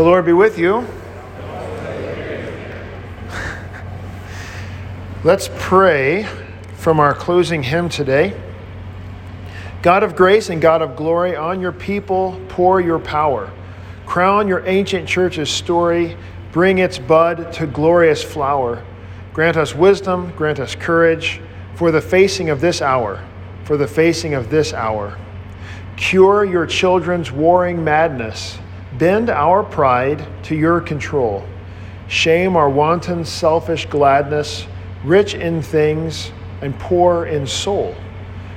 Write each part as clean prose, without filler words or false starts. The Lord be with you. Let's pray from our closing hymn today. God of grace and God of glory, on your people pour your power. Crown your ancient church's story. Bring its bud to glorious flower. Grant us wisdom, grant us courage for the facing of this hour, for the facing of this hour. Cure your children's warring madness. Bend our pride to your control. Shame our wanton selfish gladness, rich in things and poor in soul.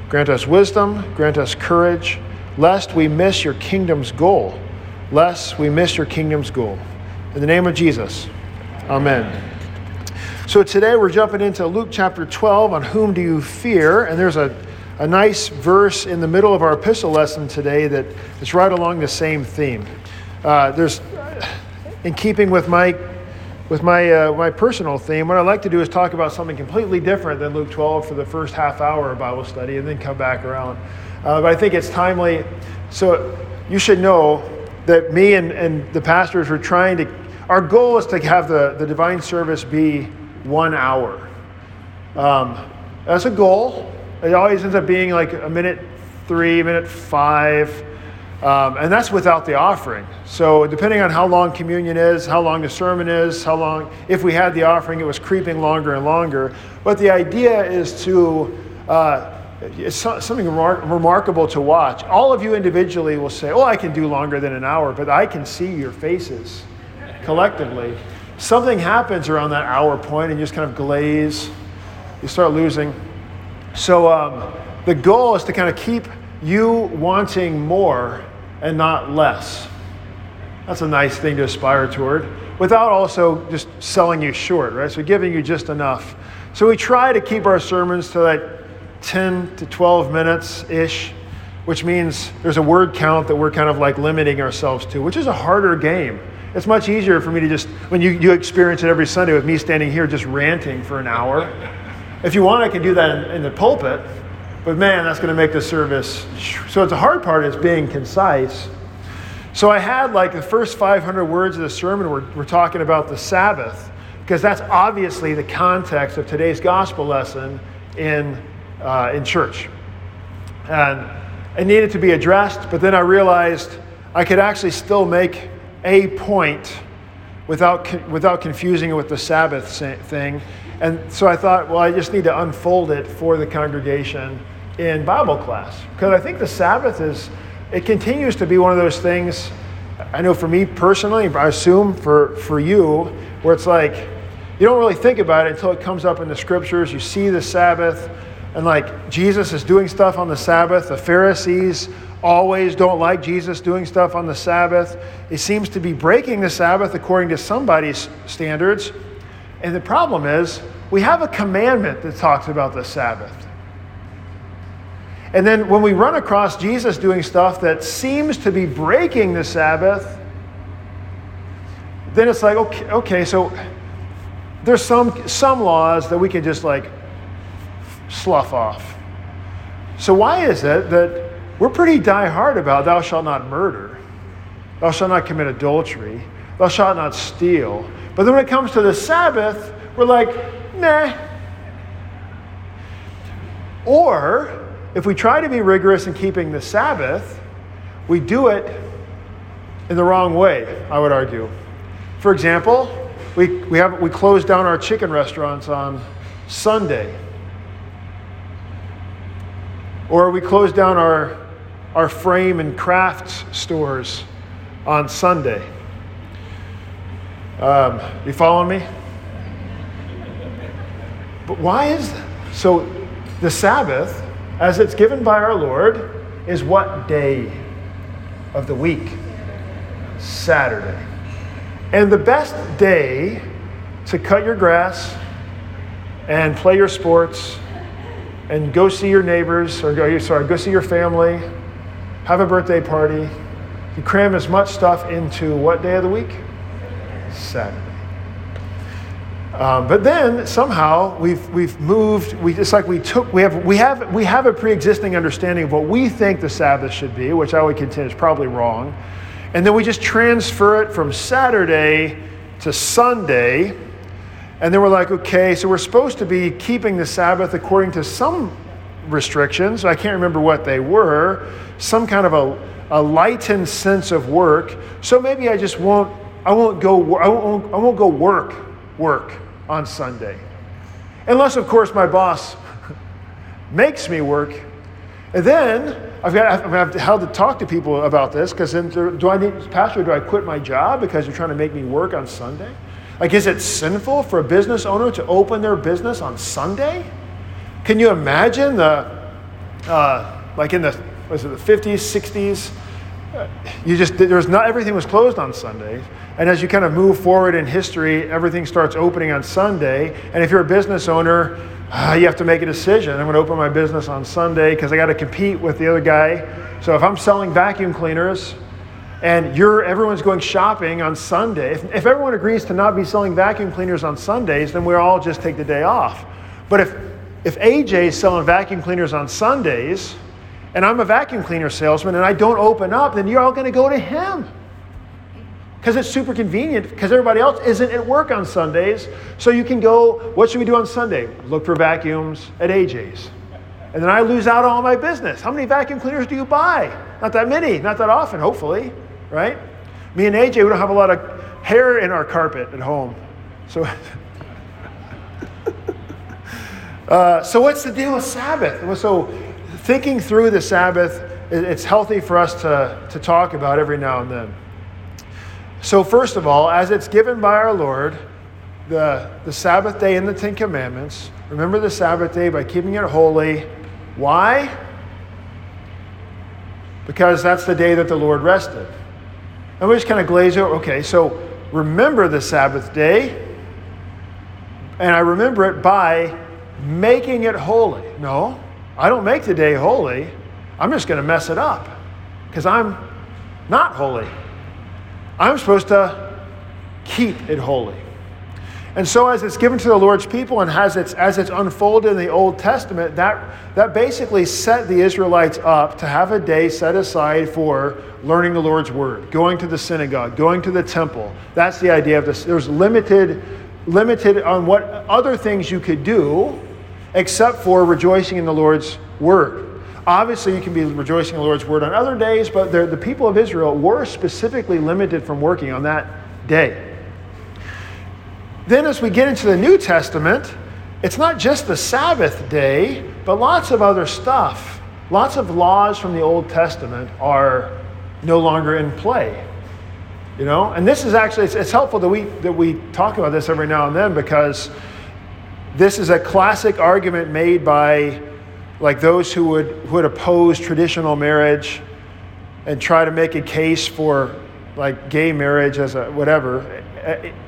Grant us wisdom, grant us courage, lest we miss your kingdom's goal, lest we miss your kingdom's goal. In the name of Jesus, amen. So today we're jumping into Luke chapter 12, on whom do you fear? And there's a nice verse in the middle of our epistle lesson today that's right along the same theme. There's, in keeping with my personal theme, what I like to do is talk about something completely different than Luke 12 for the first half hour of Bible study, and then come back around. But I think it's timely. So you should know that me and the pastors were trying to. Our goal is to have the divine service be 1 hour. That's a goal. It always ends up being like a minute three, minute five, and that's without the offering. So depending on how long communion is, how long the sermon is, how long, if we had the offering, it was creeping longer and longer. But the idea is to, it's something remarkable to watch. All of you individually will say, oh, I can do longer than an hour, but I can see your faces collectively. Something happens around that hour point and you just kind of glaze. You start losing. So the goal is to kind of keep you wanting more and not less. That's a nice thing to aspire toward, without also just selling you short, right? So giving you just enough. So we try to keep our sermons to that 10 to 12 minutes-ish, which means there's a word count that we're kind of like limiting ourselves to, which is a harder game. It's much easier for me to just, when you experience it every Sunday with me standing here just ranting for an hour. If you want, I can do that in the pulpit, but man, that's gonna make the service. So it's the hard part is being concise. So I had like the first 500 words of the sermon, we're talking about the Sabbath, because that's obviously the context of today's gospel lesson in church. And it needed to be addressed, but then I realized I could actually still make a point without confusing it with the Sabbath thing. And so I thought, well, I just need to unfold it for the congregation in Bible class. Because I think the Sabbath it continues to be one of those things, I know for me personally, but I assume for you, where it's like, you don't really think about it until it comes up in the scriptures. You see the Sabbath, and like Jesus is doing stuff on the Sabbath. The Pharisees always don't like Jesus doing stuff on the Sabbath. It seems to be breaking the Sabbath according to somebody's standards. And the problem is, we have a commandment that talks about the Sabbath. And then when we run across Jesus doing stuff that seems to be breaking the Sabbath, then it's like, okay, so there's some laws that we can just like slough off. So why is it that we're pretty diehard about thou shalt not murder, thou shalt not commit adultery, thou shalt not steal. But then when it comes to the Sabbath, we're like, nah. Or if we try to be rigorous in keeping the Sabbath, we do it in the wrong way, I would argue. For example, we close down our chicken restaurants on Sunday. Or we close down our frame and crafts stores on Sunday. You following me? But why is that? So the Sabbath, as it's given by our Lord, is what day of the week? Saturday. And the best day to cut your grass and play your sports and go see your neighbors, go see your family, have a birthday party. You cram as much stuff into what day of the week? Saturday. But then somehow we've moved. We have a pre-existing understanding of what we think the Sabbath should be, which I would contend is probably wrong. And then we just transfer it from Saturday to Sunday. And then we're like, okay, so we're supposed to be keeping the Sabbath according to some restrictions. I can't remember what they were. Some kind of a lightened sense of work. So maybe I just won't go work on Sunday. Unless, of course, my boss makes me work. And then I've had to talk to people about this, because then do I need, Pastor, do I quit my job because you're trying to make me work on Sunday? Like, is it sinful for a business owner to open their business on Sunday? Can you imagine the 50s, 60s? Everything was closed on Sundays. And as you kind of move forward in history, everything starts opening on Sunday. And if you're a business owner, you have to make a decision. I'm going to open my business on Sunday because I got to compete with the other guy. So if I'm selling vacuum cleaners and everyone's going shopping on Sunday, if everyone agrees to not be selling vacuum cleaners on Sundays, then we all just take the day off. But if AJ's selling vacuum cleaners on Sundays, and I'm a vacuum cleaner salesman and I don't open up, then you're all going to go to him. Because it's super convenient, because everybody else isn't at work on Sundays. So you can go, what should we do on Sunday? Look for vacuums at AJ's. And then I lose out on all my business. How many vacuum cleaners do you buy? Not that many, not that often, hopefully, right? Me and AJ, we don't have a lot of hair in our carpet at home. So, so what's the deal with Sabbath? So thinking through the Sabbath, it's healthy for us to talk about every now and then. So first of all, as it's given by our Lord, the Sabbath day in the Ten Commandments, remember the Sabbath day by keeping it holy. Why? Because that's the day that the Lord rested. And we just kind of glaze over. Okay, so remember the Sabbath day, and I remember it by making it holy. No, I don't make the day holy. I'm just going to mess it up because I'm not holy. I'm supposed to keep it holy. And so as it's given to the Lord's people and as it's unfolded in the Old Testament, that basically set the Israelites up to have a day set aside for learning the Lord's word, going to the synagogue, going to the temple. That's the idea of this. There's limited on what other things you could do except for rejoicing in the Lord's word. Obviously, you can be rejoicing in the Lord's word on other days, but the people of Israel were specifically limited from working on that day. Then as we get into the New Testament, it's not just the Sabbath day, but lots of other stuff. Lots of laws from the Old Testament are no longer in play. You know, and this is actually, it's helpful that we talk about this every now and then, because this is a classic argument made by like those who would oppose traditional marriage and try to make a case for like gay marriage as a whatever,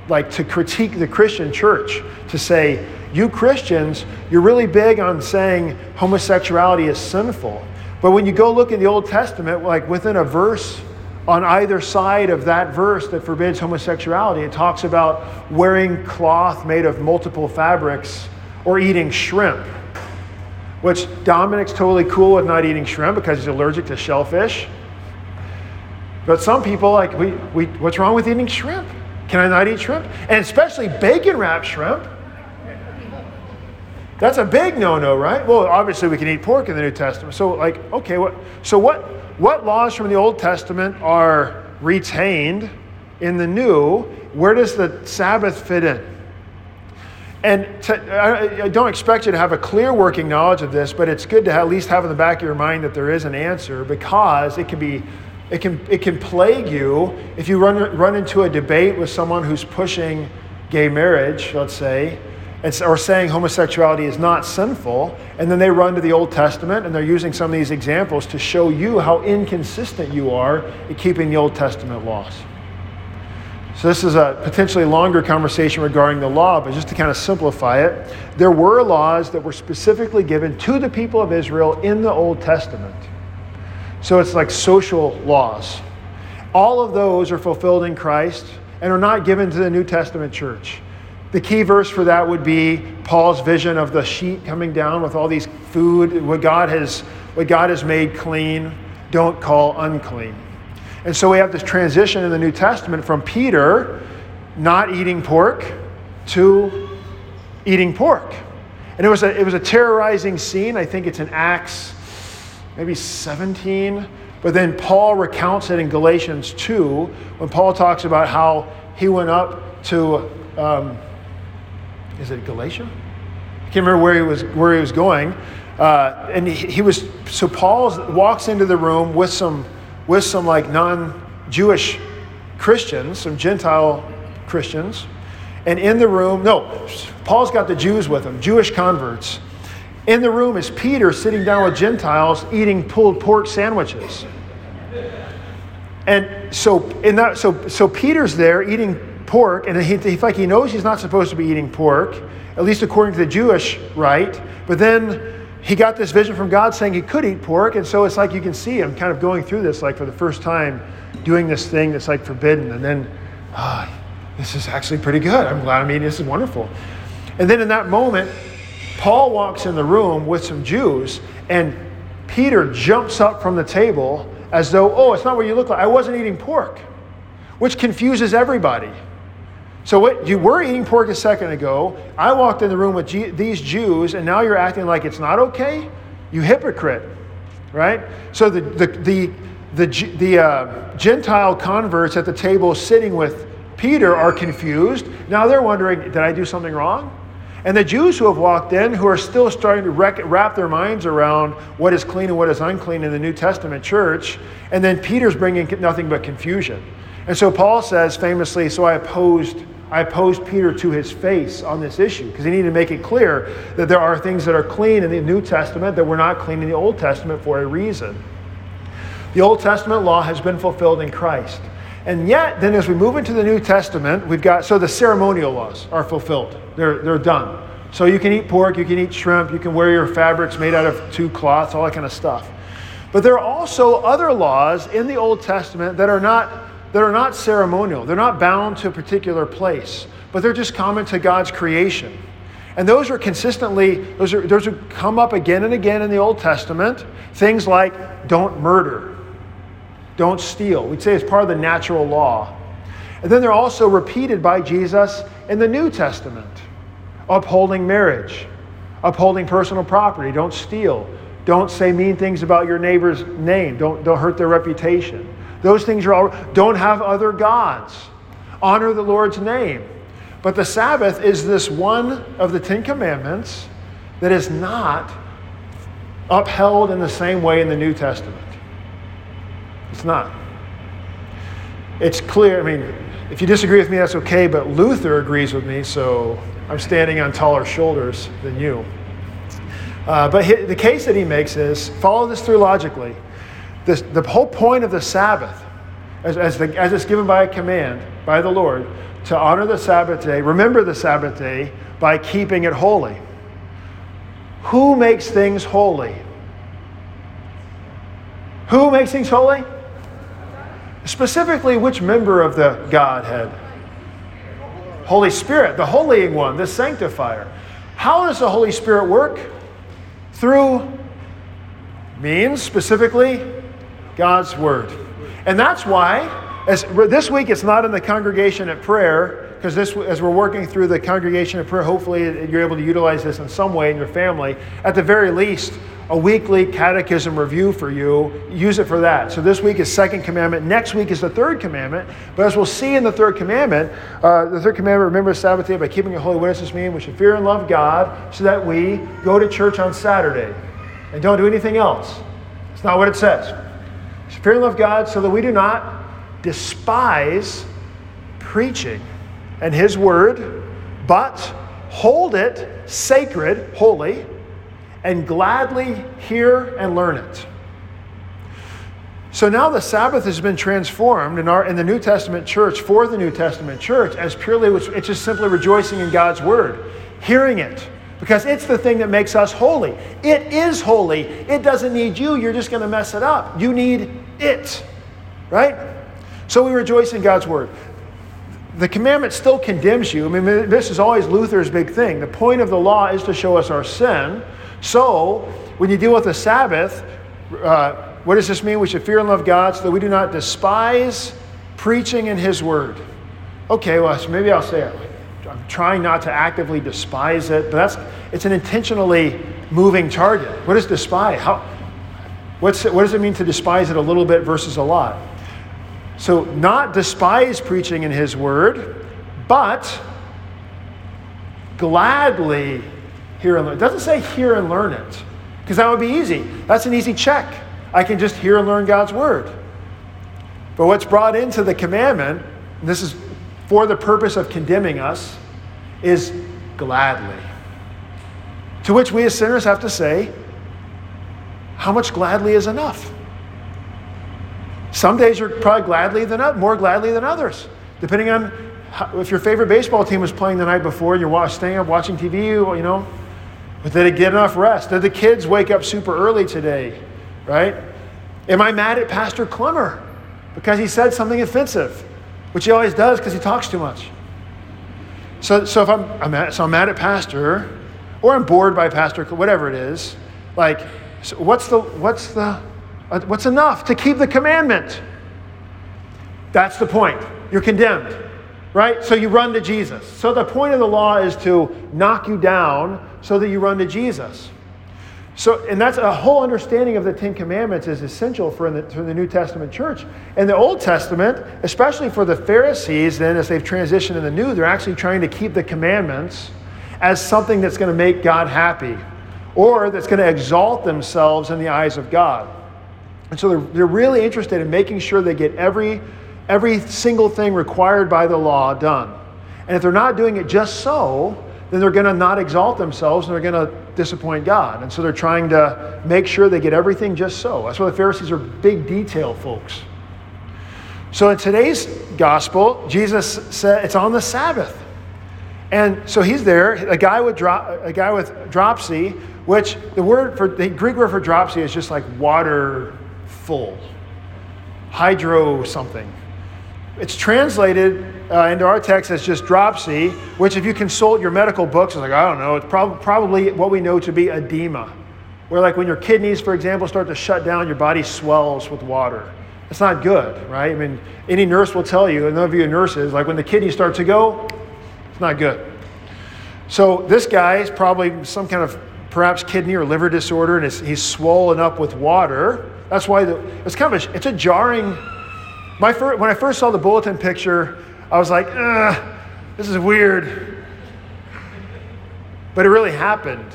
like to critique the Christian church, to say, you Christians, you're really big on saying homosexuality is sinful. But when you go look in the Old Testament, like within a verse on either side of that verse that forbids homosexuality, it talks about wearing cloth made of multiple fabrics or eating shrimp. Which Dominic's totally cool with not eating shrimp because he's allergic to shellfish. But some people like, what's wrong with eating shrimp? Can I not eat shrimp? And especially bacon wrapped shrimp. That's a big no-no, right? Well, obviously we can eat pork in the New Testament. So like, okay, what laws from the Old Testament are retained in the New? Where does the Sabbath fit in? And I don't expect you to have a clear working knowledge of this, but it's good to at least have in the back of your mind that there is an answer, because it can plague you if you run into a debate with someone who's pushing gay marriage, let's say, or saying homosexuality is not sinful, and then they run to the Old Testament and they're using some of these examples to show you how inconsistent you are in keeping the Old Testament laws. So this is a potentially longer conversation regarding the law, but just to kind of simplify it, there were laws that were specifically given to the people of Israel in the Old Testament. So it's like social laws. All of those are fulfilled in Christ and are not given to the New Testament church. The key verse for that would be Paul's vision of the sheep coming down with all these food, what God has made clean, don't call unclean. And so we have this transition in the New Testament from Peter not eating pork to eating pork. And it was a terrorizing scene. I think it's in Acts maybe 17. But then Paul recounts it in Galatians 2 when Paul talks about how he went up to, is it Galatia? I can't remember where he was going. And he was, so Paul walks into the room with some like non-Jewish Christians, some Gentile Christians. And in the room, no, Paul's got the Jews with him, Jewish converts. In the room is Peter sitting down with Gentiles eating pulled pork sandwiches. And so Peter's there eating pork, and he knows he's not supposed to be eating pork, at least according to the Jewish rite. But then he got this vision from God saying he could eat pork, and so it's like you can see him kind of going through this, like for the first time, doing this thing that's like forbidden, and then this is actually pretty good. I'm glad I'm eating. This is wonderful. And then in that moment, Paul walks in the room with some Jews, and Peter jumps up from the table as though, oh, it's not what you look like. I wasn't eating pork, which confuses everybody. So what, you were eating pork a second ago. I walked in the room with these Jews, and now you're acting like it's not okay? You hypocrite, right? So the Gentile converts at the table sitting with Peter are confused. Now they're wondering, did I do something wrong? And the Jews who have walked in, who are still starting to wrap their minds around what is clean and what is unclean in the New Testament church, and then Peter's bringing nothing but confusion. And so Paul says famously, so I opposed Peter to his face on this issue, because he needed to make it clear that there are things that are clean in the New Testament that were not clean in the Old Testament for a reason. The Old Testament law has been fulfilled in Christ. And yet, then as we move into the New Testament, we've got, so the ceremonial laws are fulfilled. They're done. So you can eat pork, you can eat shrimp, you can wear your fabrics made out of two cloths, all that kind of stuff. But there are also other laws in the Old Testament that are not ceremonial. They're not bound to a particular place, but they're just common to God's creation. And those are consistently, those are come up again and again in the Old Testament. Things like don't murder. Don't steal. We'd say it's part of the natural law. And then they're also repeated by Jesus in the New Testament. Upholding marriage. Upholding personal property. Don't steal. Don't say mean things about your neighbor's name. Don't hurt their reputation. Those things are all. Don't have other gods. Honor the Lord's name. But the Sabbath is this one of the Ten Commandments that is not upheld in the same way in the New Testament. It's not. It's clear. I mean, if you disagree with me, that's okay, but Luther agrees with me, so I'm standing on taller shoulders than you. But the case that he makes is, follow this through logically. The whole point of the Sabbath, as it's given by a command by the Lord, to honor the Sabbath day, remember the Sabbath day by keeping it holy. Who makes things holy? Who makes things holy? Specifically, which member of the Godhead? Holy Spirit, the Holy One, the Sanctifier. How does the Holy Spirit work? Through means, specifically, God's Word. And that's why, this week it's not in the congregation at prayer, because as we're working through the congregation at prayer, hopefully you're able to utilize this in some way in your family. At the very least, a weekly catechism review for you. Use it for that. So this week is second commandment. Next week is the third commandment. But as we'll see in the third commandment, remember the Sabbath day by keeping it holy. What does this mean? We should fear and love God so that we go to church on Saturday and don't do anything else. It's not what it says. We should fear and love God so that we do not despise preaching and His word, but hold it sacred, holy, and gladly hear and learn it. So now the Sabbath has been transformed in the New Testament church, for the New Testament church, as purely, it's just simply rejoicing in God's word, hearing it, because it's the thing that makes us holy. It is holy. It doesn't need you. You're just going to mess it up. You need it, right? So we rejoice in God's word. The commandment still condemns you. I mean, this is always Luther's big thing. The point of the law is to show us our sin. So when you deal with the Sabbath, What does this mean? We should fear and love God so that we do not despise preaching in his word. Okay, well, maybe I'll say it. I'm trying not to actively despise it, but it's an intentionally moving target. What is despise? What does it mean to despise it a little bit versus a lot? So not despise preaching in his word, but gladly hear and learn. It doesn't say hear and learn it, because that would be easy. That's an easy check. I can just hear and learn God's word. But what's brought into the commandment, and this is for the purpose of condemning us, is gladly. To which we as sinners have to say, how much gladly is enough? Some days you're probably more gladly than others, depending on if your favorite baseball team was playing the night before, you're staying up watching TV, you know. But did it get enough rest? Did the kids wake up super early today, right? Am I mad at Pastor Clemmer because he said something offensive, which he always does because he talks too much? So if I'm mad at Pastor, or I'm bored by Pastor, whatever it is, like, so what's enough to keep the commandment? That's the point. You're condemned, right? So you run to Jesus. So the point of the law is to knock you down so that you run to Jesus. So, and that's a whole understanding of the Ten Commandments is essential for the New Testament church. And the Old Testament, especially for the Pharisees, then as they've transitioned in the New, they're actually trying to keep the commandments as something that's going to make God happy, or that's going to exalt themselves in the eyes of God. And so they're really interested in making sure they get every single thing required by the law done. And if they're not doing it just so, then they're going to not exalt themselves and they're going to disappoint God. And so they're trying to make sure they get everything just so. That's why the Pharisees are big detail folks. So in today's gospel, Jesus said it's on the Sabbath. And so he's there, a guy with dropsy, which the Greek word for dropsy is just like water full, hydro something. It's translated into our text as just dropsy, which if you consult your medical books, it's like, I don't know, it's probably what we know to be edema, where like when your kidneys, for example, start to shut down, your body swells with water. That's not good, right? I mean, any nurse will tell you, and none of you are nurses, like when the kidneys start to go, it's not good. So this guy is probably some kind of perhaps kidney or liver disorder, and he's swollen up with water. That's why it's a jarring. When I first saw the bulletin picture, I was like, this is weird. But it really happened.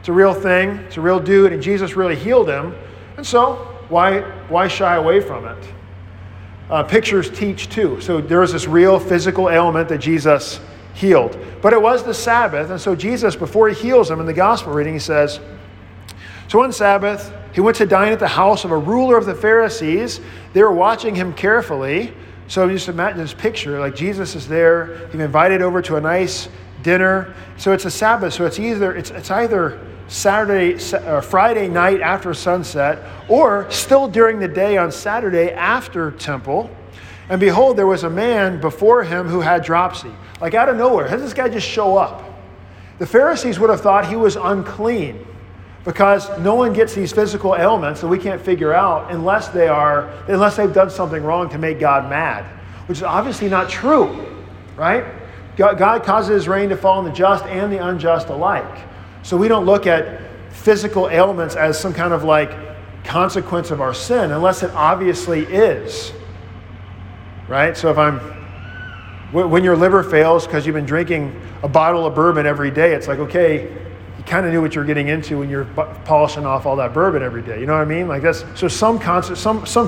It's a real thing. It's a real dude, and Jesus really healed him. And so why shy away from it? Pictures teach too. So there was this real physical ailment that Jesus healed. But it was the Sabbath, and so Jesus, before he heals him in the gospel reading, he says, so on Sabbath, he went to dine at the house of a ruler of the Pharisees. They were watching him carefully. So just imagine this picture, like Jesus is there, he's invited over to a nice dinner. So it's a Sabbath, so it's either Saturday or Friday night after sunset, or still during the day on Saturday after temple. And behold, there was a man before him who had dropsy. Like out of nowhere, how does this guy just show up? The Pharisees would have thought he was unclean, because no one gets these physical ailments that we can't figure out unless they've done something wrong to make God mad, which is obviously not true, right? God causes his rain to fall on the just and the unjust alike. So we don't look at physical ailments as some kind of like consequence of our sin, unless it obviously is, right? So when your liver fails because you've been drinking a bottle of bourbon every day, it's like, okay, you kind of knew what you're getting into when you're polishing off all that bourbon every day. You know what I mean? Like that's so some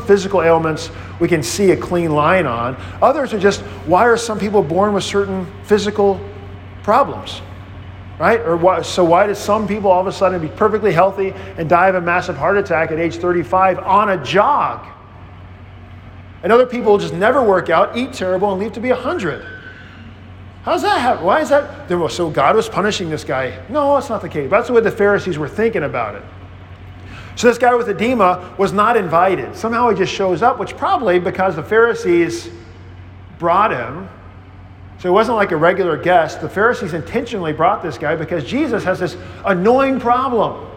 physical ailments we can see a clean line on. Others are just, why are some people born with certain physical problems? Right? Or why do some people all of a sudden be perfectly healthy and die of a massive heart attack at age 35 on a jog? And other people just never work out, eat terrible, and live to be 100. How's that happen? Why is that? So God was punishing this guy. No, that's not the case. That's the way the Pharisees were thinking about it. So this guy with edema was not invited. Somehow he just shows up, which probably because the Pharisees brought him. So it wasn't like a regular guest. The Pharisees intentionally brought this guy because Jesus has this annoying problem.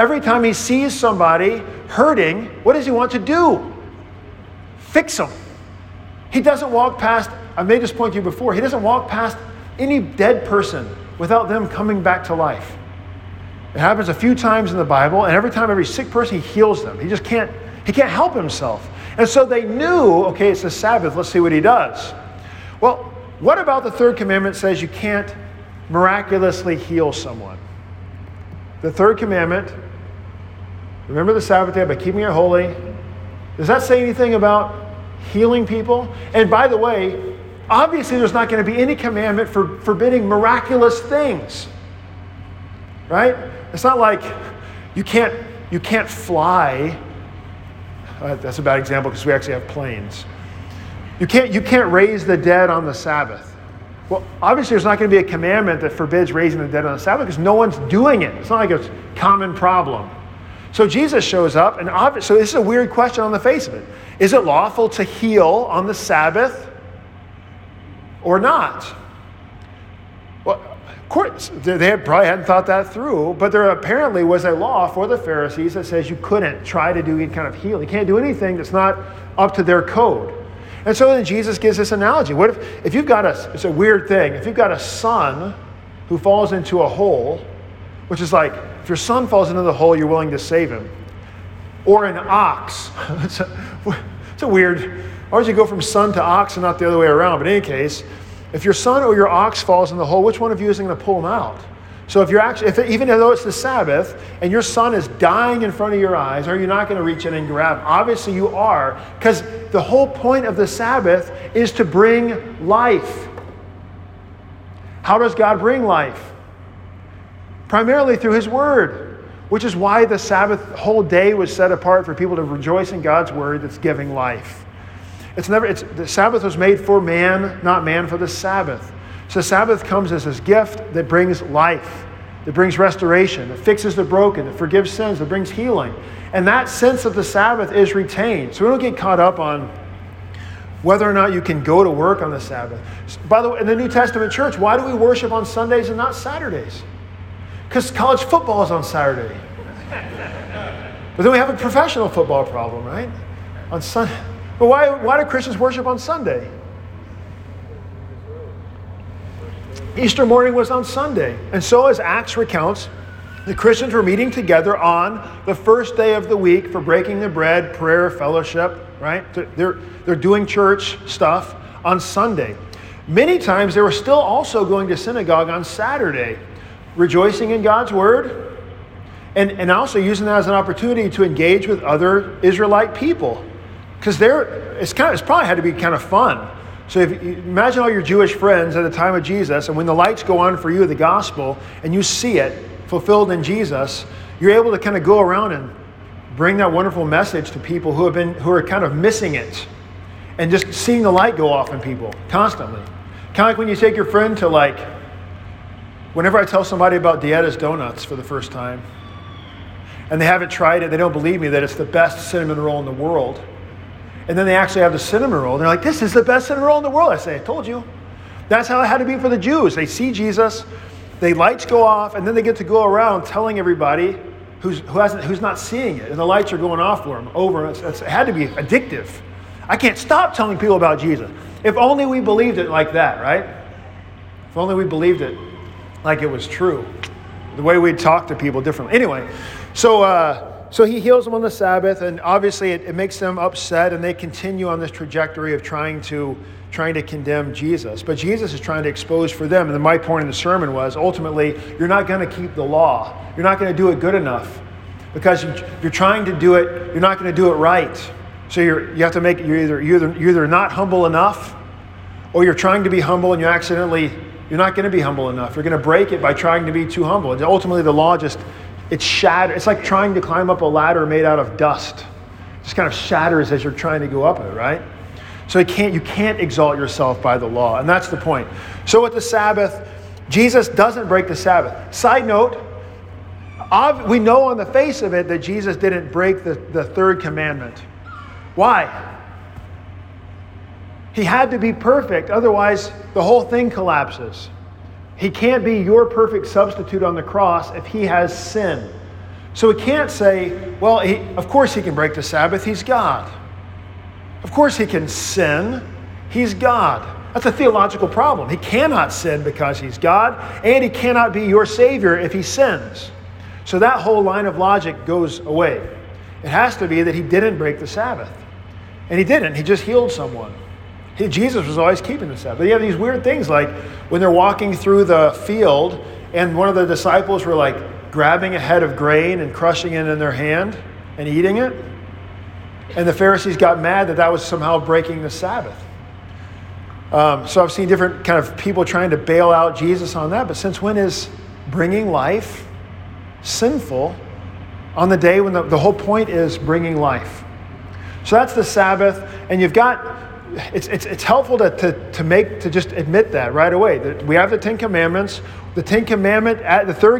every time he sees somebody hurting, what does he want to do? Fix them. He doesn't walk past, I made this point to you before, he doesn't walk past any dead person without them coming back to life. It happens a few times in the Bible, and every time every sick person, he heals them. He just can't, he can't help himself. And so they knew, okay, it's the Sabbath, let's see what he does. Well, what about the third commandment says you can't miraculously heal someone? The third commandment, remember the Sabbath day by keeping it holy. Does that say anything about healing people? And by the way, obviously there's not going to be any commandment for forbidding miraculous things, right? It's not like you can't fly. That's a bad example because we actually have planes. You can't raise the dead on the Sabbath. Well, obviously there's not going to be a commandment that forbids raising the dead on the Sabbath because no one's doing it. It's not like a common problem. So Jesus shows up, and so this is a weird question on the face of it. Is it lawful to heal on the Sabbath or not? Well, of course, they probably hadn't thought that through, but there apparently was a law for the Pharisees that says you couldn't try to do any kind of healing. You can't do anything that's not up to their code. And so then Jesus gives this analogy. What if you've got a, it's a weird thing, if you've got a son who falls into a hole, which is like, if your son falls into the hole, you're willing to save him. Or an ox. It's a weird, why would you go from son to ox and not the other way around? But in any case, if your son or your ox falls in the hole, which one of you is going to pull him out? So if you're actually, even though it's the Sabbath and your son is dying in front of your eyes, are you not going to reach in and grab him? Obviously you are, because the whole point of the Sabbath is to bring life. How does God bring life? Primarily through his word, which is why the Sabbath whole day was set apart for people to rejoice in God's word that's giving life. The Sabbath was made for man, not man for the Sabbath. So Sabbath comes as this gift that brings life, that brings restoration, that fixes the broken, that forgives sins, that brings healing. And that sense of the Sabbath is retained. So we don't get caught up on whether or not you can go to work on the Sabbath. By the way, in the New Testament church, why do we worship on Sundays and not Saturdays? Because college football is on Saturday. But then we have a professional football problem, right? On Sunday. But why do Christians worship on Sunday? Easter morning was on Sunday. And so as Acts recounts, the Christians were meeting together on the first day of the week for breaking the bread, prayer, fellowship, right? They're doing church stuff on Sunday. Many times they were still also going to synagogue on Saturday, rejoicing in God's word, and also using that as an opportunity to engage with other Israelite people. Because it's probably had to be kind of fun. So if you imagine all your Jewish friends at the time of Jesus, and when the lights go on for you of the gospel, and you see it fulfilled in Jesus, you're able to kind of go around and bring that wonderful message to people who are kind of missing it, and just seeing the light go off in people constantly. Kind of like when you take your friend to, like, whenever I tell somebody about Dieter's donuts for the first time, and they haven't tried it, they don't believe me that it's the best cinnamon roll in the world. And then they actually have the cinnamon roll. They're like, this is the best cinnamon roll in the world. I say, I told you. That's how it had to be for the Jews. They see Jesus, the lights go off, and then they get to go around telling everybody who's not seeing it. And the lights are going off for them over. It had to be addictive. I can't stop telling people about Jesus. If only we believed it like that, right? If only we believed it like it was true. The way we'd talk to people differently. Anyway, So he heals them on the Sabbath, and obviously it makes them upset, and they continue on this trajectory of trying to condemn Jesus. But Jesus is trying to expose for them. And then my point in the sermon was, ultimately, you're not going to keep the law. You're not going to do it good enough, because you're trying to do it. You're not going to do it right. So you're either not humble enough, or you're trying to be humble and you're not going to be humble enough. You're going to break it by trying to be too humble. And ultimately, the law just. It's shattered. It's like trying to climb up a ladder made out of dust. It just kind of shatters as you're trying to go up it, right? So you can't exalt yourself by the law, and that's the point. So with the Sabbath, Jesus doesn't break the Sabbath. Side note, we know on the face of it that Jesus didn't break the third commandment. Why? He had to be perfect, otherwise the whole thing collapses. He can't be your perfect substitute on the cross if he has sin. So we can't say, well, of course he can break the Sabbath. He's God. Of course he can sin. He's God. That's a theological problem. He cannot sin because he's God, and he cannot be your Savior if he sins. So that whole line of logic goes away. It has to be that he didn't break the Sabbath. And he didn't. He just healed someone. Jesus was always keeping the Sabbath. But you have these weird things like when they're walking through the field and one of the disciples were like grabbing a head of grain and crushing it in their hand and eating it. And the Pharisees got mad that that was somehow breaking the Sabbath. So I've seen different kind of people trying to bail out Jesus on that. But since when is bringing life sinful on the day when the whole point is bringing life? So that's the Sabbath. And you've got, it's helpful to just admit that right away. That we have the Ten Commandments. The third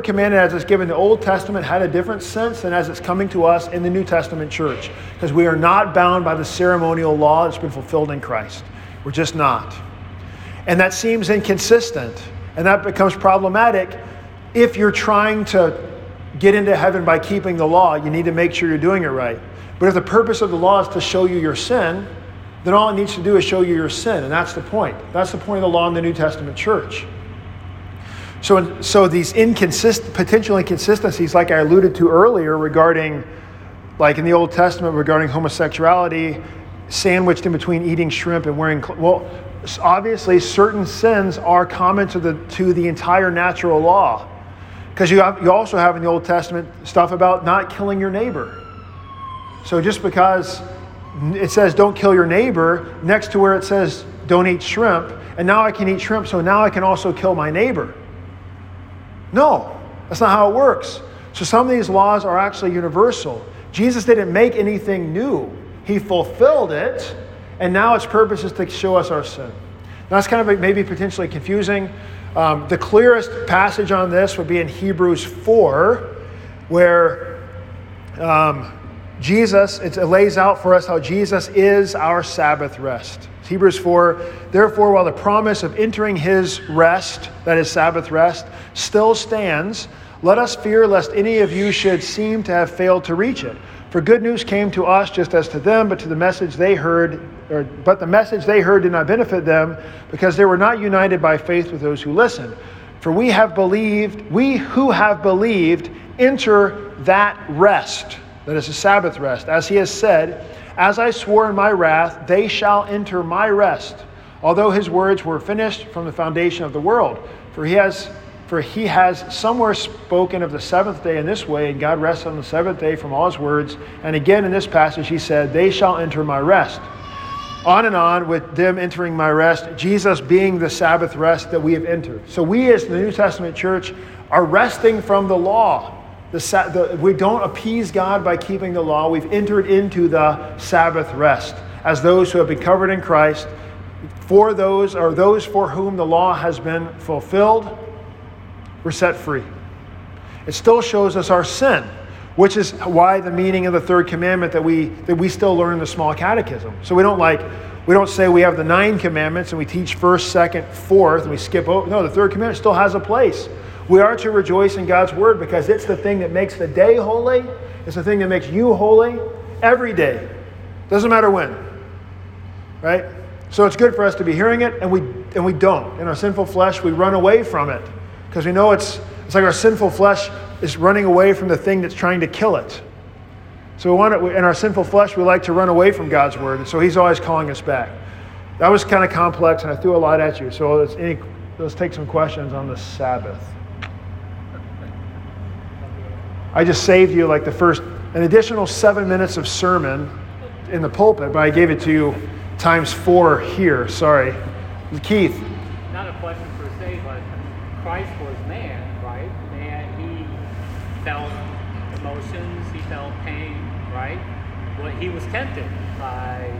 commandment as it's given in the Old Testament had a different sense than as it's coming to us in the New Testament church. Because we are not bound by the ceremonial law that's been fulfilled in Christ. We're just not. And that seems inconsistent. And that becomes problematic if you're trying to get into heaven by keeping the law. You need to make sure you're doing it right. But if the purpose of the law is to show you your sin, then all it needs to do is show you your sin. And that's the point. That's the point of the law in the New Testament church. So these potential inconsistencies, like I alluded to earlier regarding, like in the Old Testament, regarding homosexuality, sandwiched in between eating shrimp and wearing clothes. Well, obviously certain sins are common to the entire natural law. Because you also have in the Old Testament stuff about not killing your neighbor. So just because it says don't kill your neighbor next to where it says don't eat shrimp, and now I can eat shrimp, so now I can also kill my neighbor. No, that's not how it works. So some of these laws are actually universal. Jesus didn't make anything new. He fulfilled it, and now its purpose is to show us our sin. Now, that's kind of maybe potentially confusing. The clearest passage on this would be in Hebrews 4, where it lays out for us how Jesus is our Sabbath rest. It's Hebrews 4, therefore, while the promise of entering his rest, that is Sabbath rest, still stands, let us fear lest any of you should seem to have failed to reach it. For good news came to us just as to them, but the message they heard did not benefit them, because they were not united by faith with those who listened. For we who have believed enter that rest, that is the Sabbath rest, as he has said, as I swore in my wrath, they shall enter my rest, although his words were finished from the foundation of the world. For he has somewhere spoken of the seventh day in this way, and God rests on the seventh day from all his words. And again, in this passage, he said, they shall enter my rest. On and on with them entering my rest, Jesus being the Sabbath rest that we have entered. So we as the New Testament church are resting from the law. We don't appease God by keeping the law. We've entered into the Sabbath rest as those who have been covered in Christ, for those for whom the law has been fulfilled. We're set free. It still shows us our sin, which is why the meaning of the third commandment that we still learn in the small catechism. So we don't say we have the 9 commandments and we teach 1st, 2nd, 4th, and we skip over. No, the third commandment still has a place. We are to rejoice in God's word because it's the thing that makes the day holy. It's the thing that makes you holy every day. Doesn't matter when, right? So it's good for us to be hearing it, and we don't. In our sinful flesh, we run away from it. Because we know it's like our sinful flesh is running away from the thing that's trying to kill it. So in our sinful flesh, we like to run away from God's word. And so he's always calling us back. That was kind of complex, and I threw a lot at you. So let's take some questions on the Sabbath. I just saved you like an additional 7 minutes of sermon in the pulpit, but I gave it to you times 4 here. Sorry. Keith. Not a question per se, but Christ was man, right? Man, he felt emotions, he felt pain, right? Well, he was tempted by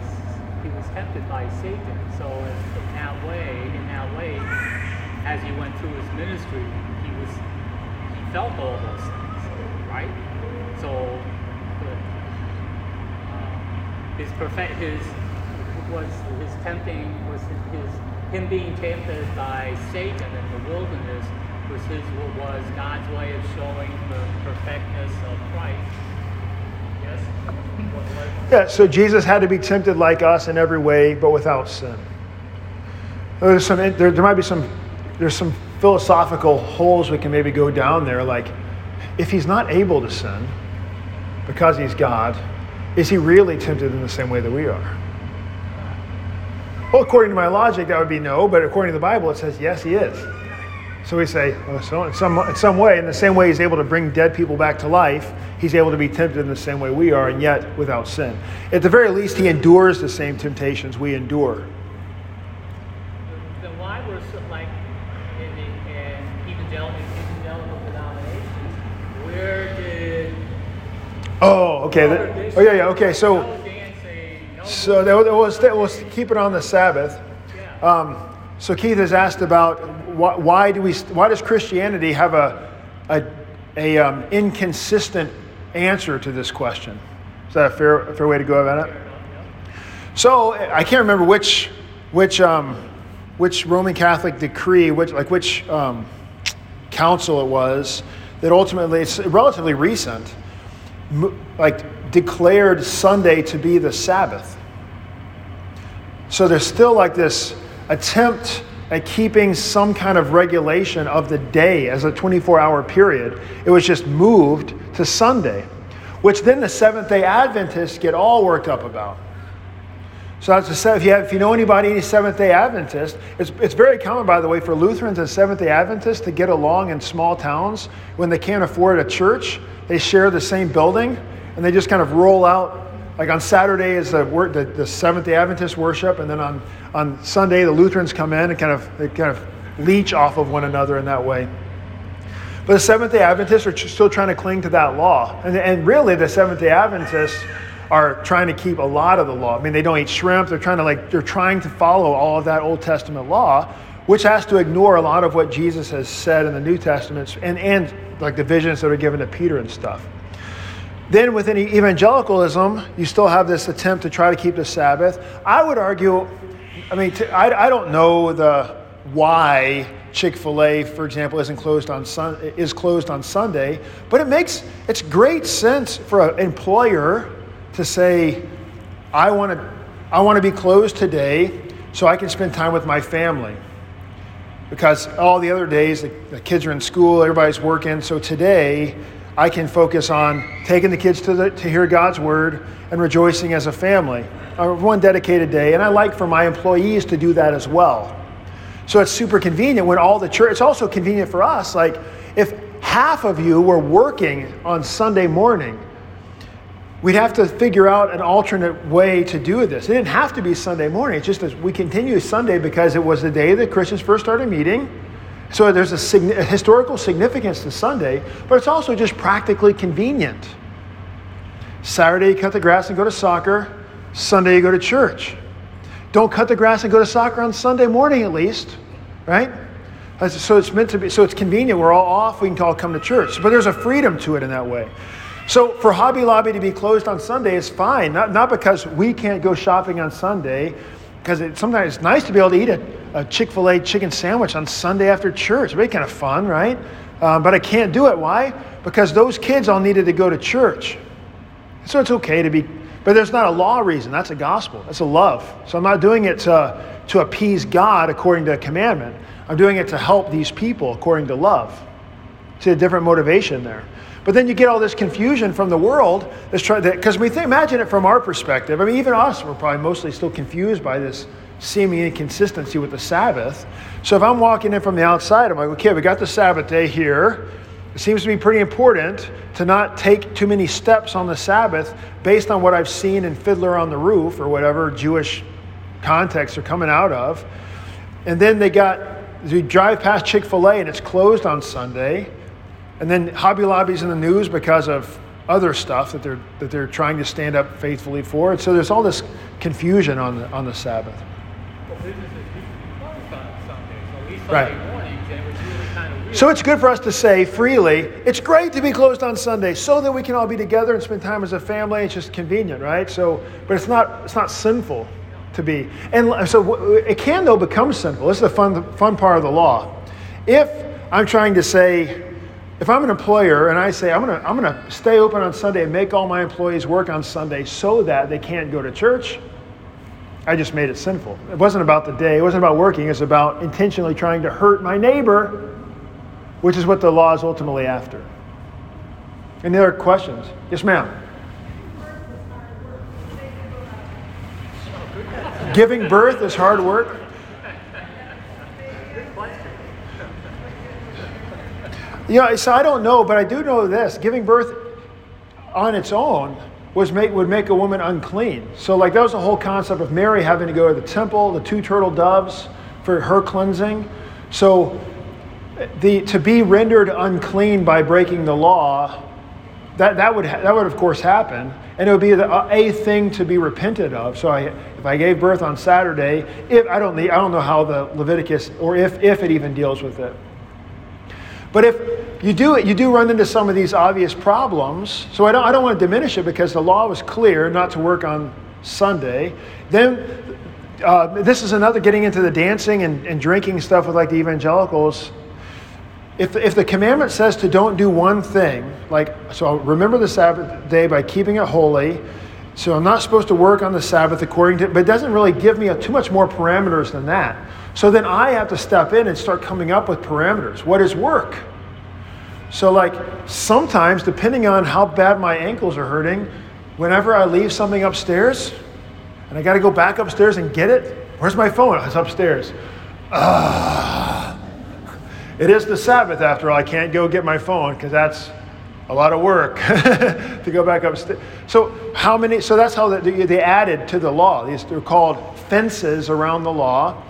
Satan. So in that way, as he went through his ministry, he felt all those things, right? So him being tempted by Satan in the wilderness This is what was God's way of showing the perfectness of Christ. Yes? Yeah, so Jesus had to be tempted like us in every way, but without sin. There's some philosophical holes we can maybe go down there, like, if he's not able to sin because he's God, is he really tempted in the same way that we are? Well, according to my logic, that would be no, but according to the Bible, it says, yes, he is. So we say, well, so in some way, in the same way he's able to bring dead people back to life, he's able to be tempted in the same way we are, and yet without sin. At the very least, he endures the same temptations we endure. Then why were some, like in evangelical denominations, where did... Oh, okay. Okay. So we'll keep it on the Sabbath. So Keith has asked about why does Christianity have a inconsistent answer to this question? Is that a fair way to go about it? So I can't remember which Roman Catholic decree, which council it was that ultimately, it's relatively recent, declared Sunday to be the Sabbath. So there's still this attempt at keeping some kind of regulation of the day as a 24-hour period. It was just moved to Sunday, which then the Seventh-day Adventists get all worked up about. So that's if you know anybody, any Seventh-day Adventist, it's very common, by the way, for Lutherans and Seventh-day Adventists to get along in small towns. When they can't afford a church, they share the same building, and they just kind of roll out. Like on Saturday is the Seventh-day Adventist worship, and then on Sunday the Lutherans come in and kind of leech off of one another in that way. But the Seventh-day Adventists are still trying to cling to that law. And really the Seventh-day Adventists are trying to keep a lot of the law. I mean, they don't eat shrimp. They're trying to follow all of that Old Testament law, which has to ignore a lot of what Jesus has said in the New Testament and like the visions that are given to Peter and stuff. Then within evangelicalism, you still have this attempt to try to keep the Sabbath. I would argue, I don't know why Chick-fil-A, for example, is closed on Sunday, but it's great sense for an employer to say, I want to be closed today so I can spend time with my family. Because all the other days, the kids are in school, everybody's working, so today I can focus on taking the kids to hear God's word and rejoicing as a family. One dedicated day, and I like for my employees to do that as well. So it's super convenient when all the church, it's also convenient for us, like if half of you were working on Sunday morning, we'd have to figure out an alternate way to do this. It didn't have to be Sunday morning, it's just that we continue Sunday because it was the day that Christians first started meeting. So there's a historical significance to Sunday, but it's also just practically convenient. Saturday, you cut the grass and go to soccer. Sunday, you go to church. Don't cut the grass and go to soccer on Sunday morning, at least, right? So it's meant to be. So it's convenient. We're all off. We can all come to church. But there's a freedom to it in that way. So for Hobby Lobby to be closed on Sunday is fine, not because we can't go shopping on Sunday, because sometimes it's nice to be able to eat a Chick-fil-A chicken sandwich on Sunday after church. It'd be kind of fun, right? But I can't do it. Why? Because those kids all needed to go to church. So it's okay to be, but there's not a law reason. That's a gospel. That's a love. So I'm not doing it to appease God according to a commandment. I'm doing it to help these people according to love. It's a different motivation there. But then you get all this confusion from the world, because imagine it from our perspective. I mean, even us, we're probably mostly still confused by this seeming inconsistency with the Sabbath. So if I'm walking in from the outside, I'm like, okay, we got the Sabbath day here. It seems to be pretty important to not take too many steps on the Sabbath based on what I've seen in Fiddler on the Roof or whatever Jewish context they're coming out of. And then you drive past Chick-fil-A and it's closed on Sunday. And then Hobby Lobby's in the news because of other stuff that they're trying to stand up faithfully for. And so there's all this confusion on the Sabbath. Well, businesses used to be closed on Sundays, so at least Sunday mornings, and it was really kind of weird. So it's good for us to say freely, it's great to be closed on Sunday so that we can all be together and spend time as a family. It's just convenient, right? So, but it's not sinful to be. And so it can, though, become sinful. This is the fun part of the law. If I'm trying to say, if I'm an employer and I say, I'm gonna stay open on Sunday and make all my employees work on Sunday so that they can't go to church, I just made it sinful. It wasn't about the day. It wasn't about working. It's about intentionally trying to hurt my neighbor, which is what the law is ultimately after. Any other questions? Yes, ma'am. Giving birth is hard work. You know, so I don't know, but I do know this. Giving birth on its own would make a woman unclean. So like that was the whole concept of Mary having to go to the temple, the 2 turtle doves for her cleansing. So to be rendered unclean by breaking the law, that would of course happen, and it would be a thing to be repented of. So if I gave birth on Saturday, I don't know how the Leviticus or if it even deals with it. But if you do it, you do run into some of these obvious problems. So I don't want to diminish it because the law was clear not to work on Sunday. Then this is another getting into the dancing and drinking stuff with like the evangelicals. If the commandment says to don't do one thing, like, so remember the Sabbath day by keeping it holy. So I'm not supposed to work on the Sabbath according to, but it doesn't really give me too much more parameters than that. So then I have to step in and start coming up with parameters. What is work? So like sometimes, depending on how bad my ankles are hurting, whenever I leave something upstairs and I got to go back upstairs and get it, where's my phone? It's upstairs. It is the Sabbath after all. I can't go get my phone because that's a lot of work to go back upstairs. So that's how they added to the law. These are called fences around the law.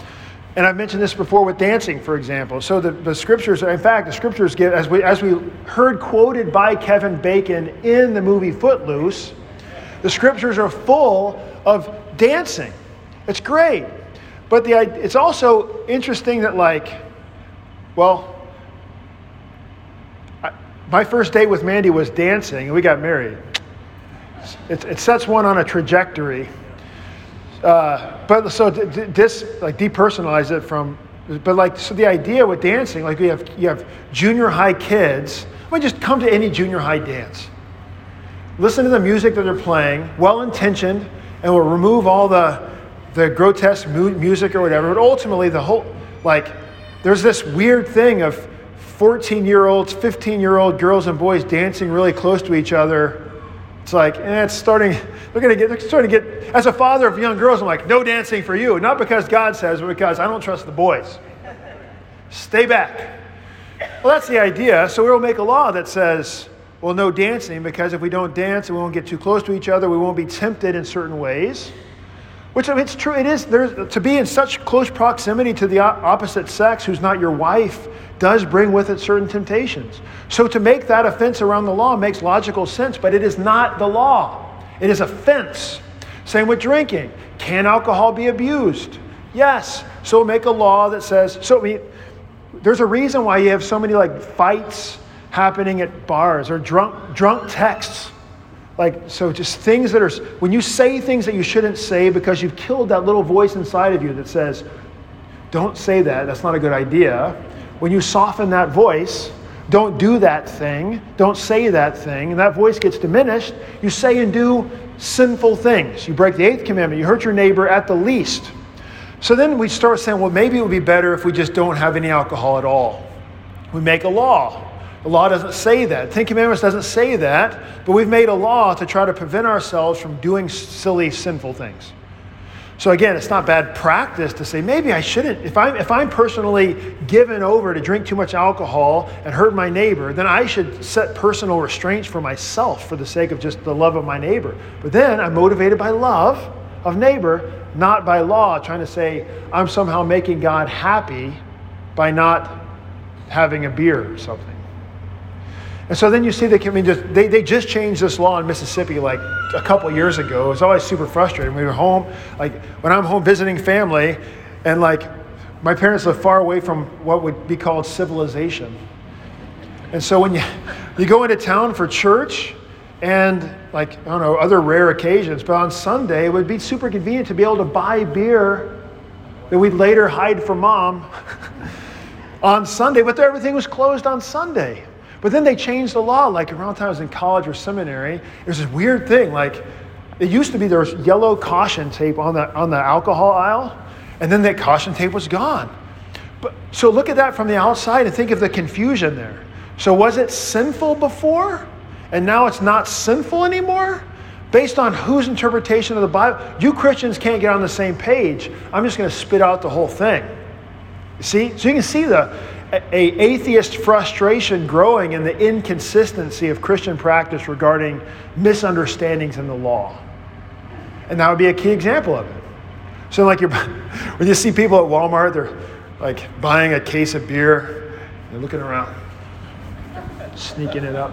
And I've mentioned this before with dancing, for example. So the scriptures, in fact, the scriptures give, as we heard quoted by Kevin Bacon in the movie Footloose, the scriptures are full of dancing. It's great. But it's also interesting that my first date with Mandy was dancing and we got married. It sets one on a trajectory. Depersonalize it from, so the idea with dancing, like you have junior high kids. I mean, just come to any junior high dance. Listen to the music that they're playing, well-intentioned, and we'll remove all the grotesque music or whatever. But ultimately there's this weird thing of 14-year-olds, 15-year-old girls and boys dancing really close to each other. It's like, they're starting to get, as a father of young girls, I'm like, no dancing for you. Not because God says, but because I don't trust the boys. Stay back. Well, that's the idea. So we'll make a law that says, well, no dancing, because if we don't dance and we won't get too close to each other, we won't be tempted in certain ways. Which, I mean, it's true. It is. To be in such close proximity to the opposite sex who's not your wife does bring with it certain temptations. So to make that a fence around the law makes logical sense, but it is not the law. It is a fence. Same with drinking. Can alcohol be abused? Yes. So make a law that says, there's a reason why you have so many fights happening at bars or drunk texts. Just things that are, when you say things that you shouldn't say because you've killed that little voice inside of you that says, don't say that, that's not a good idea. When you soften that voice, don't do that thing, don't say that thing, and that voice gets diminished, you say and do sinful things. You break the 8th commandment, you hurt your neighbor at the least. So then we start saying, well, maybe it would be better if we just don't have any alcohol at all. We make a law. The law doesn't say that. 10 Commandments doesn't say that, but we've made a law to try to prevent ourselves from doing silly, sinful things. So again, it's not bad practice to say, maybe I shouldn't. If I'm personally given over to drink too much alcohol and hurt my neighbor, then I should set personal restraints for myself for the sake of just the love of my neighbor. But then I'm motivated by love of neighbor, not by law, trying to say I'm somehow making God happy by not having a beer or something. And so then you see they just changed this law in Mississippi like a couple years ago. It was always super frustrating. We were home, when I'm home visiting family, and my parents live far away from what would be called civilization. And so when you go into town for church and I don't know, other rare occasions, but on Sunday it would be super convenient to be able to buy beer that we'd later hide from mom on Sunday, but everything was closed on Sunday. But then they changed the law, like around the time I was in college or seminary. It was this weird thing, like it used to be there was yellow caution tape on the alcohol aisle, and then that caution tape was gone. But so look at that from the outside and think of the confusion there. So was it sinful before, and now it's not sinful anymore? Based on whose interpretation of the Bible? You Christians can't get on the same page. I'm just going to spit out the whole thing. See? So you can see the atheist frustration growing in the inconsistency of Christian practice regarding misunderstandings in the law. And that would be a key example of it. So like when you see people at Walmart, they're like buying a case of beer, they're looking around, sneaking it up.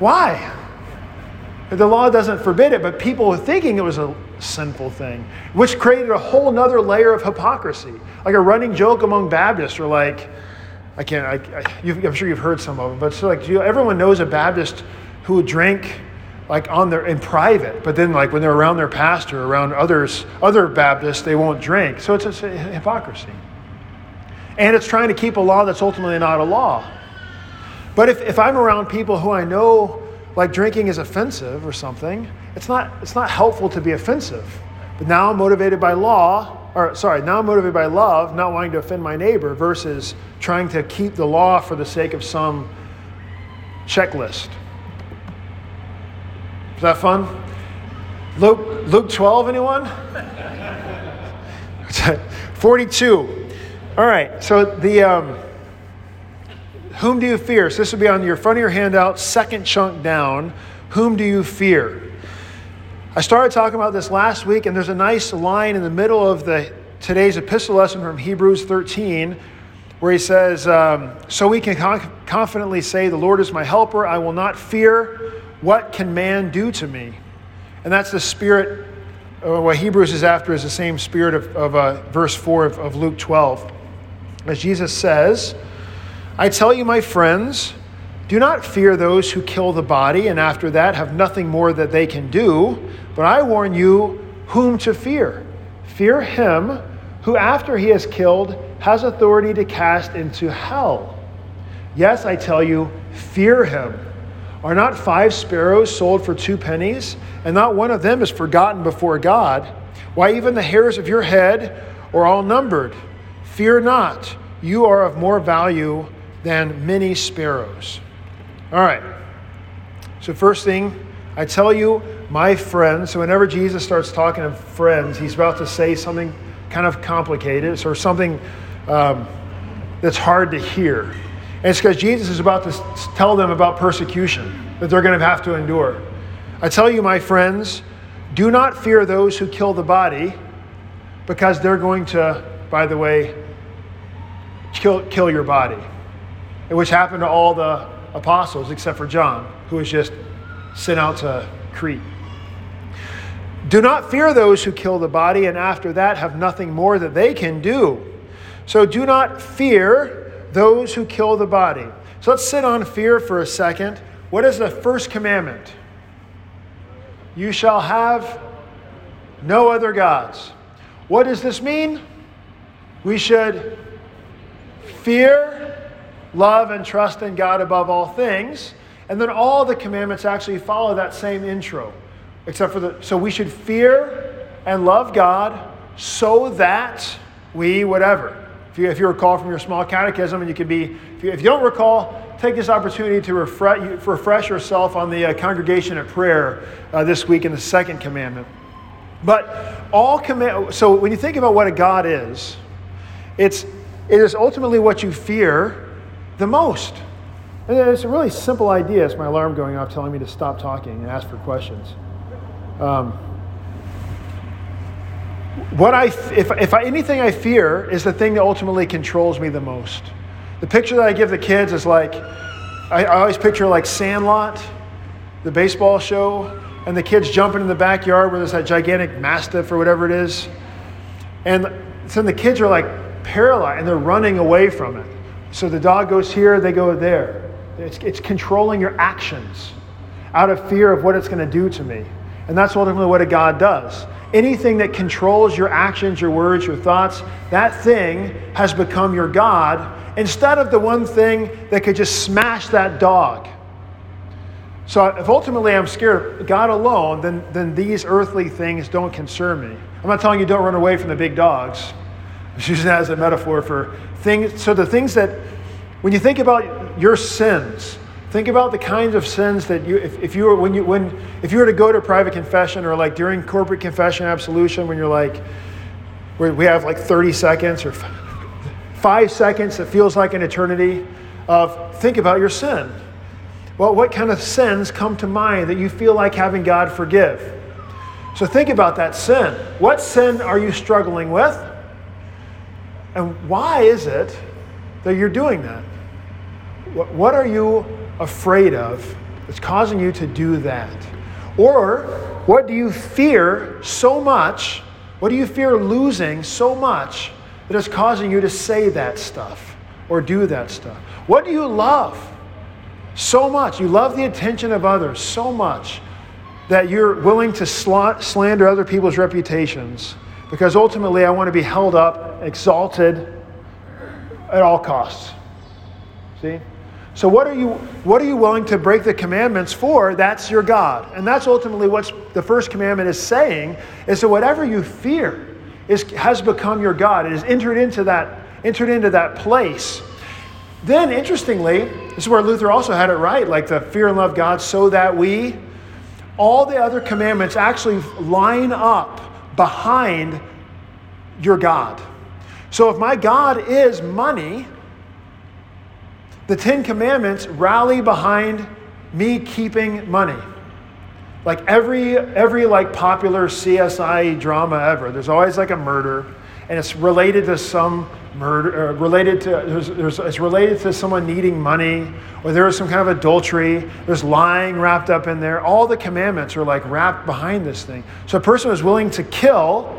Why? The law doesn't forbid it, but people were thinking it was a sinful thing, which created a whole nother layer of hypocrisy. Like a running joke among Baptists, or like, I'm sure you've heard some of them, but so like everyone knows a Baptist who would drink like in private, but then like when they're around their pastor, around other Baptists, they won't drink. So it's a hypocrisy. And it's trying to keep a law that's ultimately not a law. But if I'm around people who I know like drinking is offensive or something, it's not helpful to be offensive. But now I'm motivated by love, not wanting to offend my neighbor, versus trying to keep the law for the sake of some checklist. Is that fun? Luke 12, anyone? 42. All right, so the whom do you fear? So this will be on your front of your handout, second chunk down. Whom do you fear? I started talking about this last week, and there's a nice line in the middle of today's epistle lesson from Hebrews 13, where he says, so we can confidently say, the Lord is my helper. I will not fear. What can man do to me? And that's the spirit. What Hebrews is after is the same spirit of verse 4 of Luke 12. As Jesus says, I tell you, my friends, do not fear those who kill the body and after that have nothing more that they can do, but I warn you whom to fear. Fear him who after he is killed has authority to cast into hell. Yes, I tell you, fear him. Are not 5 sparrows sold for 2 pennies, and not one of them is forgotten before God? Why, even the hairs of your head are all numbered. Fear not, you are of more value than many sparrows. All right. So first thing, I tell you, my friends. So whenever Jesus starts talking of friends, he's about to say something kind of complicated or something that's hard to hear. And it's because Jesus is about to tell them about persecution that they're going to have to endure. I tell you, my friends, do not fear those who kill the body, because they're going to, by the way, kill your body. Which happened to all the apostles except for John, who was just sent out to Crete. Do not fear those who kill the body and after that have nothing more that they can do. So do not fear those who kill the body. So let's sit on fear for a second. What is the first commandment? You shall have no other gods. What does this mean? We should fear, love, and trust in God above all things. And then all the commandments actually follow that same intro. Except for so we should fear and love God so that we whatever. If you recall from your small catechism, and you can be, if you don't recall, take this opportunity to refresh yourself on the congregation at prayer this week in the second commandment. But so when you think about what a God is, it is ultimately what you fear the most. And it's a really simple idea. It's my alarm going off telling me to stop talking and ask for questions. Anything I fear is the thing that ultimately controls me the most. The picture that I give the kids is like, I always picture like Sandlot, the baseball show, and the kids jumping in the backyard where there's that gigantic mastiff or whatever it is. And so the kids are like paralyzed and they're running away from it. So the dog goes here, they go there. It's controlling your actions out of fear of what it's going to do to me. And that's ultimately what a God does. Anything that controls your actions, your words, your thoughts, that thing has become your God, instead of the one thing that could just smash that dog. So if ultimately I'm scared of God alone, then these earthly things don't concern me. I'm not telling you don't run away from the big dogs. I'm using that as a metaphor for things. So the things that, when you think about your sins, think about the kinds of sins that you, if you were to go to private confession or like during corporate confession absolution, when you're like, we have like 30 seconds or 5 seconds that feels like an eternity of think about your sin. Well, what kind of sins come to mind that you feel like having God forgive? So think about that sin. What sin are you struggling with? And why is it that you're doing that? What are you afraid of that's causing you to do that? Or what do you fear so much? What do you fear losing so much that it's causing you to say that stuff or do that stuff? What do you love so much? You love the attention of others so much that you're willing to slander other people's reputations because ultimately I want to be held up, exalted at all costs. See? So what are you willing to break the commandments for? That's your God. And that's ultimately what the first commandment is saying, is that whatever you fear has become your God. It has entered into that place. Then, interestingly, this is where Luther also had it right, like the fear and love God so that we, all the other commandments actually line up behind your God. So if my God is money, the Ten Commandments rally behind me keeping money. Like every like popular CSI drama ever, there's always like a murder, and it's related to some murder, it's related to someone needing money, or there is some kind of adultery. There's lying wrapped up in there. All the commandments are like wrapped behind this thing. So a person is willing to kill.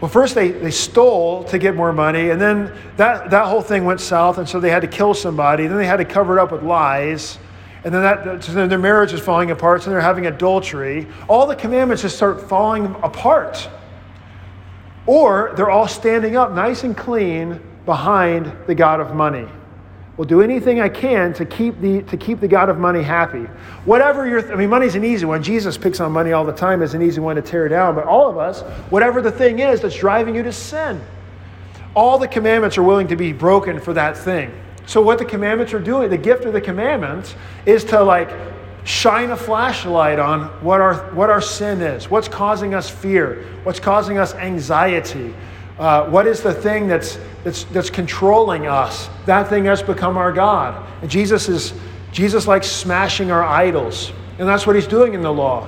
Well, first they stole to get more money, and then that whole thing went south, and so they had to kill somebody. Then they had to cover it up with lies, and then their marriage is falling apart, so they're having adultery. All the commandments just start falling apart. Or they're all standing up nice and clean behind the God of money. We'll do anything I can to keep the God of money happy. Whatever money's an easy one. Jesus picks on money all the time as an easy one to tear down. But all of us, whatever the thing is that's driving you to sin, all the commandments are willing to be broken for that thing. So what the commandments are doing, the gift of the commandments, is to like shine a flashlight on what our sin is, what's causing us fear, what's causing us anxiety. What is the thing that's controlling us? That thing has become our God. And Jesus likes smashing our idols. And that's what he's doing in the law.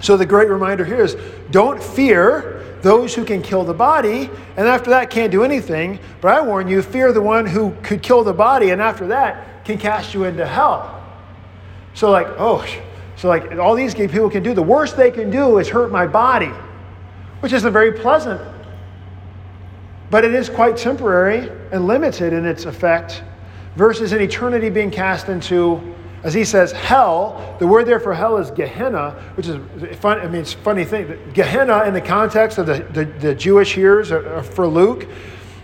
So the great reminder here is don't fear those who can kill the body, and after that can't do anything. But I warn you, fear the one who could kill the body, and after that can cast you into hell. So all these people can do, the worst they can do is hurt my body, which isn't very pleasant. But it is quite temporary and limited in its effect versus an eternity being cast into, as he says, hell. The word there for hell is Gehenna, which is fun. I mean, it's a funny thing. Gehenna, in the context of the Jewish hearers for Luke,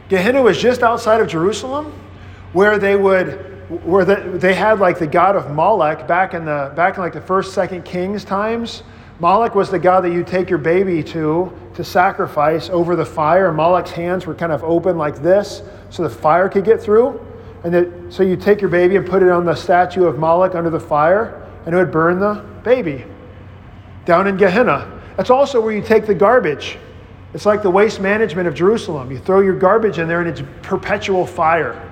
Gehenna was just outside of Jerusalem where they had like the god of Moloch back in like the first, second Kings times. Moloch was the god that you take your baby to sacrifice over the fire. Moloch's hands were kind of open like this so the fire could get through. So you take your baby and put it on the statue of Moloch under the fire, and it would burn the baby down in Gehenna. That's also where you take the garbage. It's like the waste management of Jerusalem. You throw your garbage in there and it's perpetual fire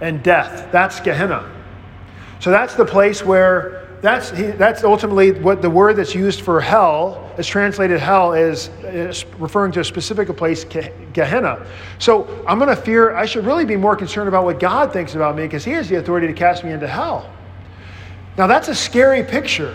and death. That's Gehenna. So that's the place where that's ultimately what the word that's used for hell is translated hell is referring to a specific place, Gehenna. So I'm going to fear, I should really be more concerned about what God thinks about me because he has the authority to cast me into hell. Now that's a scary picture.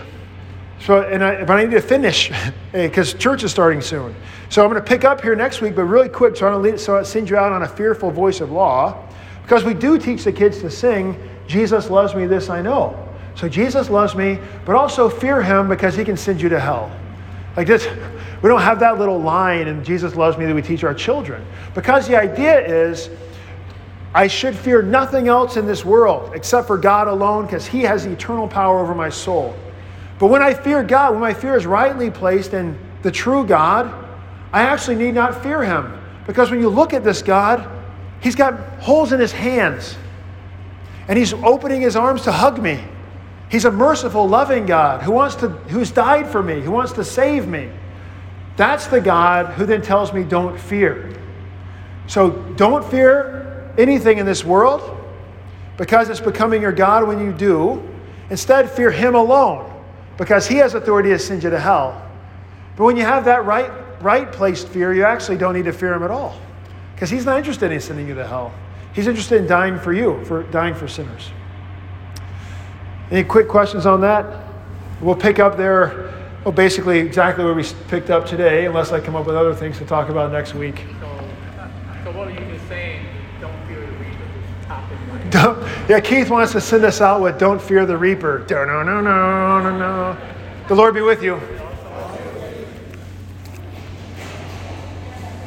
But I need to finish because church is starting soon. So I'm going to pick up here next week, but really quick, so I send you out on a fearful voice of law, because we do teach the kids to sing, Jesus loves me, this I know. So Jesus loves me, but also fear him because he can send you to hell. Like this, we don't have that little line in Jesus loves me that we teach our children. Because the idea is I should fear nothing else in this world except for God alone, because he has eternal power over my soul. But when I fear God, when my fear is rightly placed in the true God, I actually need not fear him. Because when you look at this God, he's got holes in his hands. And he's opening his arms to hug me. He's a merciful, loving God who's died for me, who wants to save me. That's the God who then tells me, don't fear. So don't fear anything in this world, because it's becoming your God when you do. Instead, fear him alone, because he has authority to send you to hell. But when you have that right placed fear, you actually don't need to fear him at all, because he's not interested in sending you to hell. He's interested in dying for you, for dying for sinners. Any quick questions on that? We'll pick up there, well, basically exactly where we picked up today, unless I come up with other things to talk about next week. So what are you just saying? Don't fear the reaper. This topic. Yeah, Keith wants to send us out with "Don't fear the reaper." No. The Lord be with you.